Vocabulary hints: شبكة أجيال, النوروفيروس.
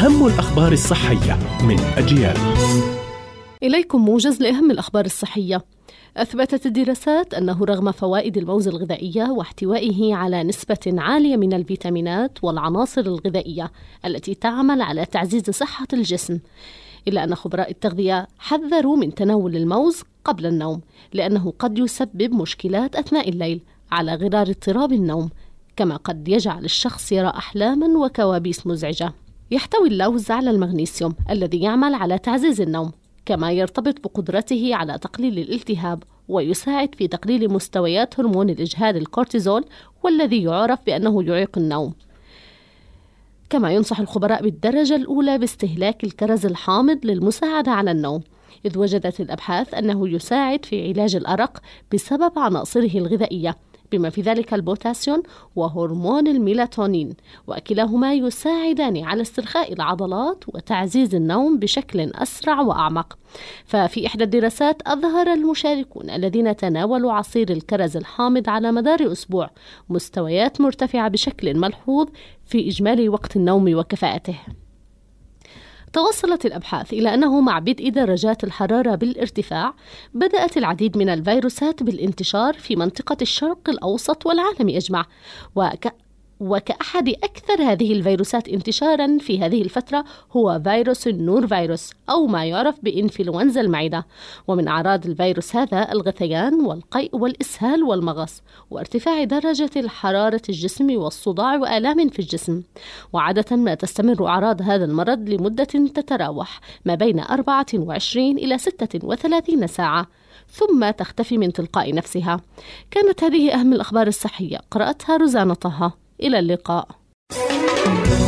أهم الأخبار الصحية من أجيال. إليكم موجز لأهم الأخبار الصحية. أثبتت الدراسات أنه رغم فوائد الموز الغذائية واحتوائه على نسبة عالية من الفيتامينات والعناصر الغذائية التي تعمل على تعزيز صحة الجسم، إلا أن خبراء التغذية حذروا من تناول الموز قبل النوم لأنه قد يسبب مشكلات أثناء الليل على غرار اضطراب النوم، كما قد يجعل الشخص يرى أحلاما وكوابيس مزعجة. يحتوي اللوز على المغنيسيوم الذي يعمل على تعزيز النوم، كما يرتبط بقدرته على تقليل الالتهاب ويساعد في تقليل مستويات هرمون الإجهاد الكورتيزول والذي يعرف بأنه يعيق النوم. كما ينصح الخبراء بالدرجة الأولى باستهلاك الكرز الحامض للمساعدة على النوم، إذ وجدت الأبحاث أنه يساعد في علاج الأرق بسبب عناصره الغذائية بما في ذلك البوتاسيوم وهرمون الميلاتونين، وكلاهما يساعدان على استرخاء العضلات وتعزيز النوم بشكل أسرع وأعمق. ففي إحدى الدراسات أظهر المشاركون الذين تناولوا عصير الكرز الحامض على مدار أسبوع مستويات مرتفعة بشكل ملحوظ في إجمالي وقت النوم وكفاءته. توصلت الأبحاث إلى أنه مع بدء درجات الحرارة بالارتفاع بدأت العديد من الفيروسات بالانتشار في منطقة الشرق الأوسط والعالم أجمع، وكأحد أكثر هذه الفيروسات انتشاراً في هذه الفترة هو فيروس النوروفيروس أو ما يعرف بإنفلونزا المعدة، ومن أعراض الفيروس هذا الغثيان والقيء والإسهال والمغص وارتفاع درجة الحرارة الجسم والصداع وآلام في الجسم. وعادة ما تستمر أعراض هذا المرض لمدة تتراوح ما بين 24 إلى 36 ساعة ثم تختفي من تلقاء نفسها. كانت هذه أهم الأخبار الصحية، قرأتها روزانا طه. إلى اللقاء.